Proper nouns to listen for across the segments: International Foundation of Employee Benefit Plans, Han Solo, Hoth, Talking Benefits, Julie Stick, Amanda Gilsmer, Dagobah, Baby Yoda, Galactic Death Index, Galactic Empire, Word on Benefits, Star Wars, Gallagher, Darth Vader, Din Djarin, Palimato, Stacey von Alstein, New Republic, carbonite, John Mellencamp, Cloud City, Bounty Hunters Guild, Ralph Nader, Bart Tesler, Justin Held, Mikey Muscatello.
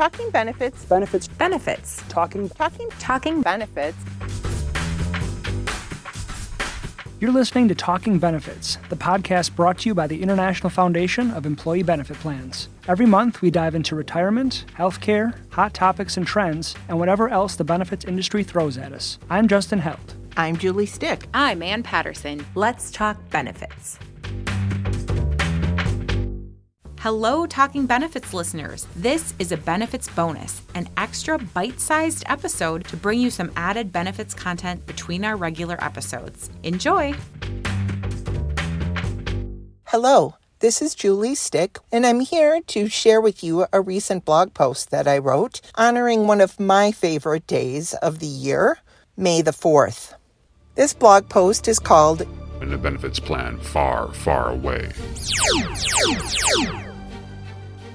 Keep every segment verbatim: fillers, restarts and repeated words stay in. Talking Benefits. Benefits. Benefits. Talking. Talking. Talking Benefits. You're listening to Talking Benefits, the podcast brought to you by the International Foundation of Employee Benefit Plans. Every month, we dive into retirement, healthcare, hot topics and trends, and whatever else the benefits industry throws at us. I'm Justin Held. I'm Julie Stick. I'm Ann Patterson. Let's talk benefits. Hello, Talking Benefits listeners. This is a benefits bonus, an extra bite-sized episode to bring you some added benefits content between our regular episodes. Enjoy! Hello, this is Julie Stick, and I'm here to share with you a recent blog post that I wrote honoring one of my favorite days of the year, May the fourth. This blog post is called "In a Benefits Plan Far, Far Away."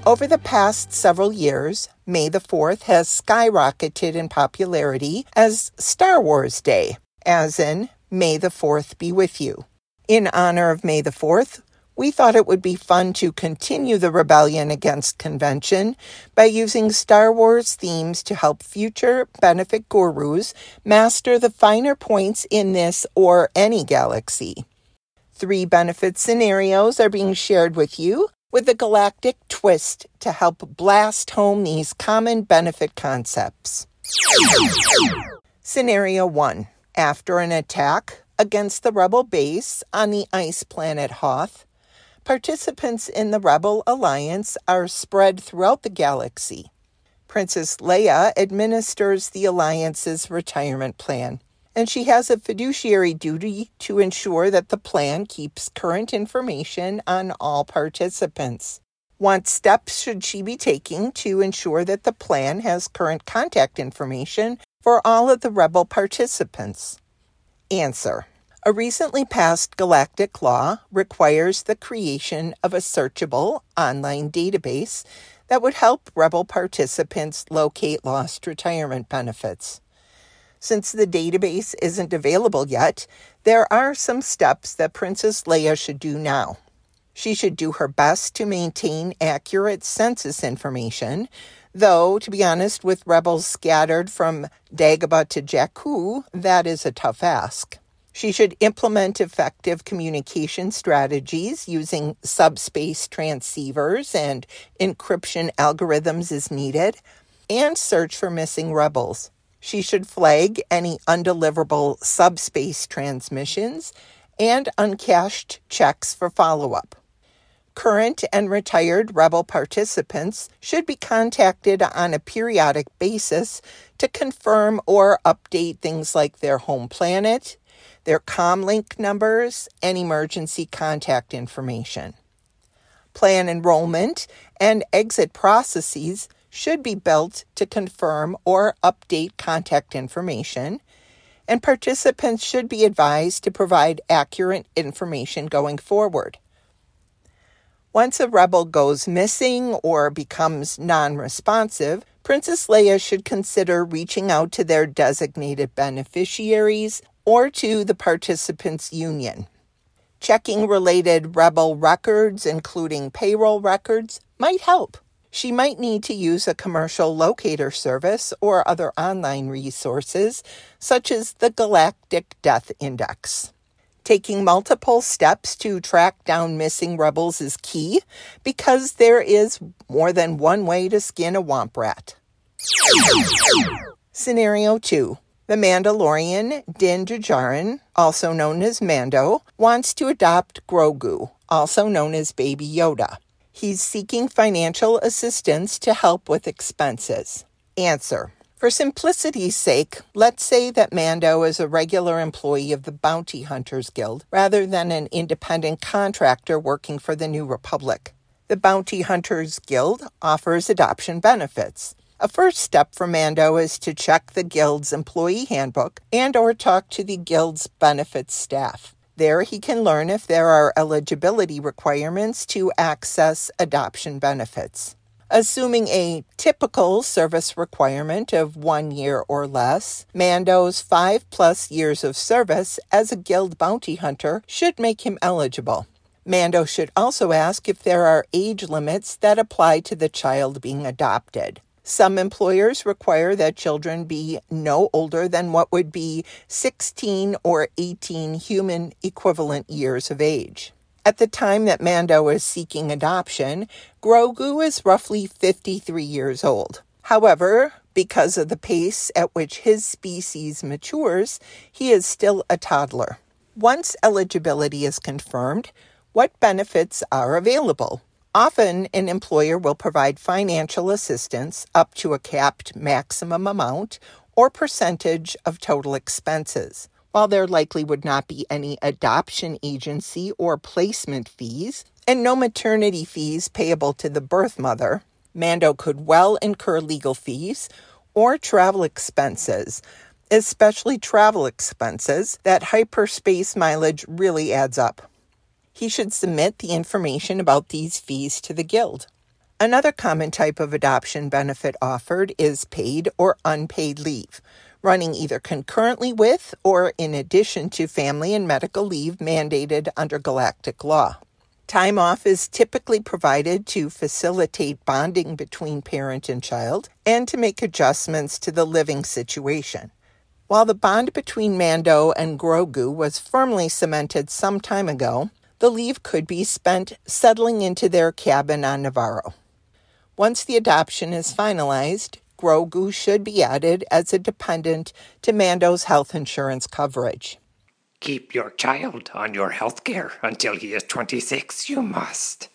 Over the past several years, May the fourth has skyrocketed in popularity as Star Wars Day, as in, May the fourth be with you. In honor of May the fourth, we thought it would be fun to continue the rebellion against convention by using Star Wars themes to help future benefit gurus master the finer points in this or any galaxy. Three benefit scenarios are being shared with you, with a galactic twist to help blast home these common benefit concepts. Scenario one. After an attack against the Rebel base on the ice planet Hoth, participants in the Rebel Alliance are spread throughout the galaxy. Princess Leia administers the Alliance's retirement plan, and she has a fiduciary duty to ensure that the plan keeps current information on all participants. What steps should she be taking to ensure that the plan has current contact information for all of the Rebel participants? Answer. A recently passed galactic law requires the creation of a searchable online database that would help Rebel participants locate lost retirement benefits. Since the database isn't available yet, there are some steps that Princess Leia should do now. She should do her best to maintain accurate census information, though, to be honest, with rebels scattered from Dagobah to Jakku, that is a tough ask. She should implement effective communication strategies using subspace transceivers and encryption algorithms as needed, and search for missing rebels. She should flag any undeliverable subspace transmissions and uncashed checks for follow-up. Current and retired Rebel participants should be contacted on a periodic basis to confirm or update things like their home planet, their comlink numbers, and emergency contact information. Plan enrollment and exit processes should be built to confirm or update contact information, and participants should be advised to provide accurate information going forward. Once a rebel goes missing or becomes non-responsive, Princess Leia should consider reaching out to their designated beneficiaries or to the participants' union. Checking related rebel records, including payroll records, might help. She might need to use a commercial locator service or other online resources, such as the Galactic Death Index. Taking multiple steps to track down missing rebels is key, because there is more than one way to skin a womp rat. Scenario two. The Mandalorian Din Djarin, also known as Mando, wants to adopt Grogu, also known as Baby Yoda. He's seeking financial assistance to help with expenses. Answer. For simplicity's sake, let's say that Mando is a regular employee of the Bounty Hunters Guild rather than an independent contractor working for the New Republic. The Bounty Hunters Guild offers adoption benefits. A first step for Mando is to check the Guild's employee handbook and or talk to the Guild's benefits staff. There, he can learn if there are eligibility requirements to access adoption benefits. Assuming a typical service requirement of one year or less, Mando's five-plus years of service as a Guild bounty hunter should make him eligible. Mando should also ask if there are age limits that apply to the child being adopted. Some employers require that children be no older than what would be sixteen or eighteen human equivalent years of age. At the time that Mando is seeking adoption, Grogu is roughly fifty-three years old. However, because of the pace at which his species matures, he is still a toddler. Once eligibility is confirmed, what benefits are available? Often, an employer will provide financial assistance up to a capped maximum amount or percentage of total expenses. While there likely would not be any adoption agency or placement fees, and no maternity fees payable to the birth mother, Mando could well incur legal fees or travel expenses, especially travel expenses. That hyperspace mileage really adds up. He should submit the information about these fees to the guild. Another common type of adoption benefit offered is paid or unpaid leave, running either concurrently with or in addition to family and medical leave mandated under galactic law. Time off is typically provided to facilitate bonding between parent and child and to make adjustments to the living situation. While the bond between Mando and Grogu was firmly cemented some time ago, the leave could be spent settling into their cabin on Navarro. Once the adoption is finalized, Grogu should be added as a dependent to Mando's health insurance coverage. Keep your child on your health care until he is twenty-six, you must.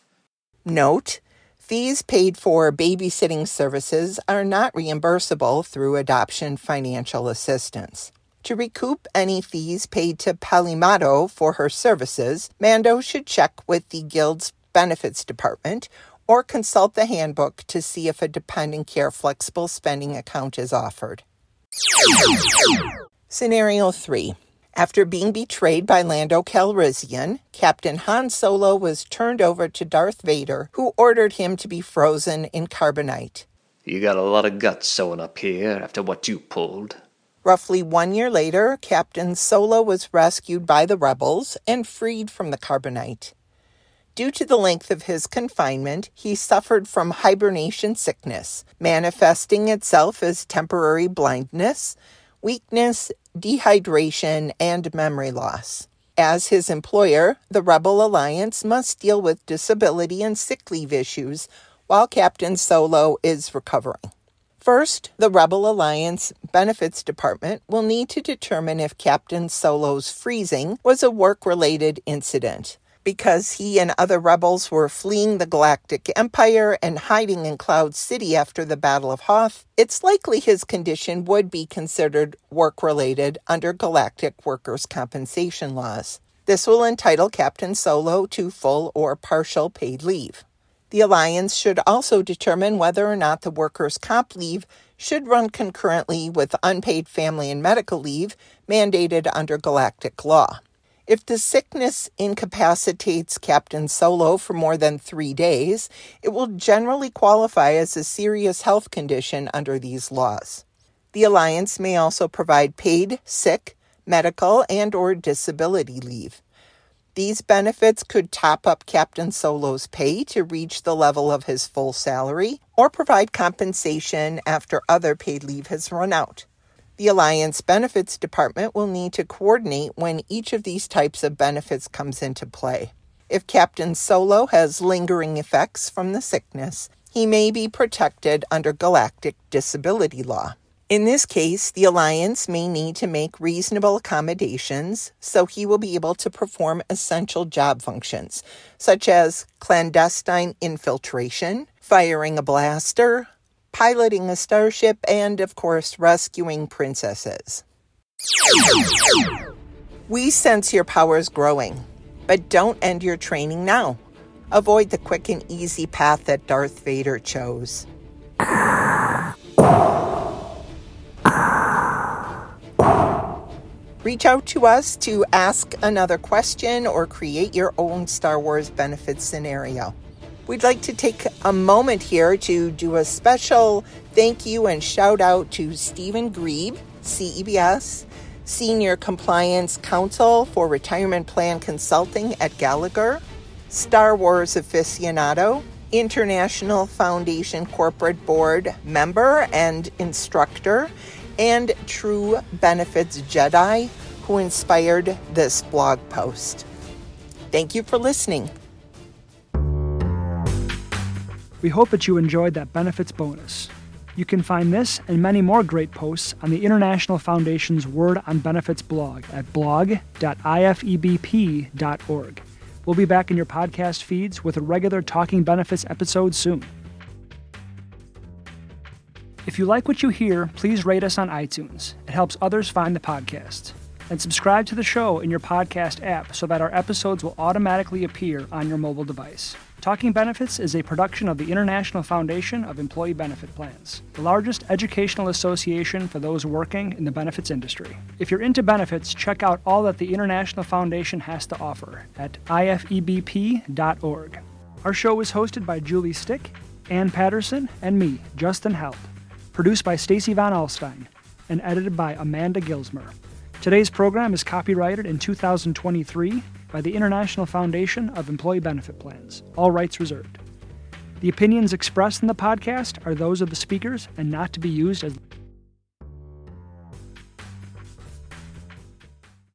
Note, fees paid for babysitting services are not reimbursable through adoption financial assistance. To recoup any fees paid to Palimato for her services, Mando should check with the Guild's Benefits Department or consult the handbook to see if a dependent care flexible spending account is offered. Scenario three. After being betrayed by Lando Calrissian, Captain Han Solo was turned over to Darth Vader, who ordered him to be frozen in carbonite. You got a lot of guts sewing up here after what you pulled. Roughly one year later, Captain Solo was rescued by the rebels and freed from the carbonite. Due to the length of his confinement, he suffered from hibernation sickness, manifesting itself as temporary blindness, weakness, dehydration, and memory loss. As his employer, the Rebel Alliance must deal with disability and sick leave issues while Captain Solo is recovering. First, the Rebel Alliance Benefits Department will need to determine if Captain Solo's freezing was a work-related incident. Because he and other rebels were fleeing the Galactic Empire and hiding in Cloud City after the Battle of Hoth, it's likely his condition would be considered work-related under galactic workers' compensation laws. This will entitle Captain Solo to full or partial paid leave. The Alliance should also determine whether or not the workers' comp leave should run concurrently with unpaid family and medical leave mandated under galactic law. If the sickness incapacitates Captain Solo for more than three days, it will generally qualify as a serious health condition under these laws. The Alliance may also provide paid, sick, medical, and or disability leave. These benefits could top up Captain Solo's pay to reach the level of his full salary or provide compensation after other paid leave has run out. The Alliance Benefits Department will need to coordinate when each of these types of benefits comes into play. If Captain Solo has lingering effects from the sickness, he may be protected under galactic disability law. In this case, the Alliance may need to make reasonable accommodations so he will be able to perform essential job functions, such as clandestine infiltration, firing a blaster, piloting a starship, and, of course, rescuing princesses. We sense your powers growing, but don't end your training now. Avoid the quick and easy path that Darth Vader chose. Reach out to us to ask another question or create your own Star Wars benefit scenario. We'd like to take a moment here to do a special thank you and shout out to Stephen Grebe, C E B S, Senior Compliance Counsel for Retirement Plan Consulting at Gallagher, Star Wars aficionado, International Foundation Corporate Board member and instructor, and True Benefits Jedi, who inspired this blog post. Thank you for listening. We hope that you enjoyed that benefits bonus. You can find this and many more great posts on the International Foundation's Word on Benefits blog at blog dot i f e b p dot org. We'll be back in your podcast feeds with a regular Talking Benefits episode soon. If you like what you hear, please rate us on iTunes. It helps others find the podcast. And subscribe to the show in your podcast app so that our episodes will automatically appear on your mobile device. Talking Benefits is a production of the International Foundation of Employee Benefit Plans, the largest educational association for those working in the benefits industry. If you're into benefits, check out all that the International Foundation has to offer at i f e b p dot org. Our show is hosted by Julie Stick, Ann Patterson, and me, Justin Haupt. Produced by Stacey von Alstein and edited by Amanda Gilsmer. Today's program is copyrighted in two thousand twenty-three by the International Foundation of Employee Benefit Plans, all rights reserved. The opinions expressed in the podcast are those of the speakers and not to be used as...